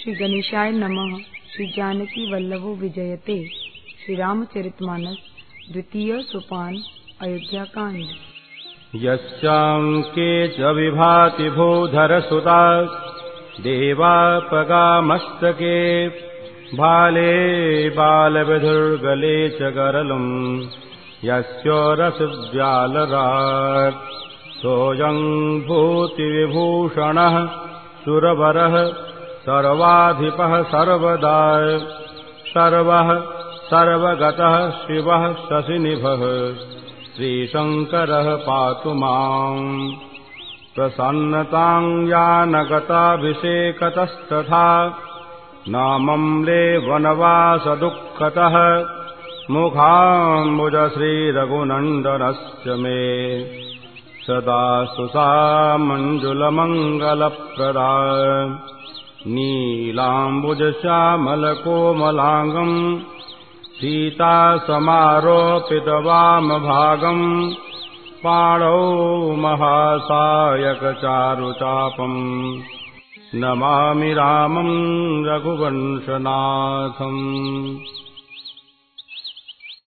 श्री गणेशाय नमः। श्री जानकी वल्लभो विजयते। श्री रामचरितमानस द्वितीय सोपान अयोध्याकांड। यस्यांके च विभाति भूधर सुता देवापगा मस्तके भाले बालविधुर्गले च गरलम् यस्योरसव्यालराट् सोऽयं भूतिविभूषणः सुरवरः सर्वाधिपः सर्वदा सर्वः सर्वगतः शिवः शशिनिभः श्रीशङ्करः पातु माम्। प्रसन्नतां यानगताभिषेकतस्तथा नामम्ले वनवासदुःखतः मुखाम्बुज श्रीरघुनन्दनश्च मे सदा सुसामञ्जुलमङ्गलप्रदा। नीलाम्बुजश्यामलकोमलाङ्गम् सीतासमारोपितवामभागम् पाणौ महासायकचारुचापम् नमामि रामम् रघुवंशनाथम्।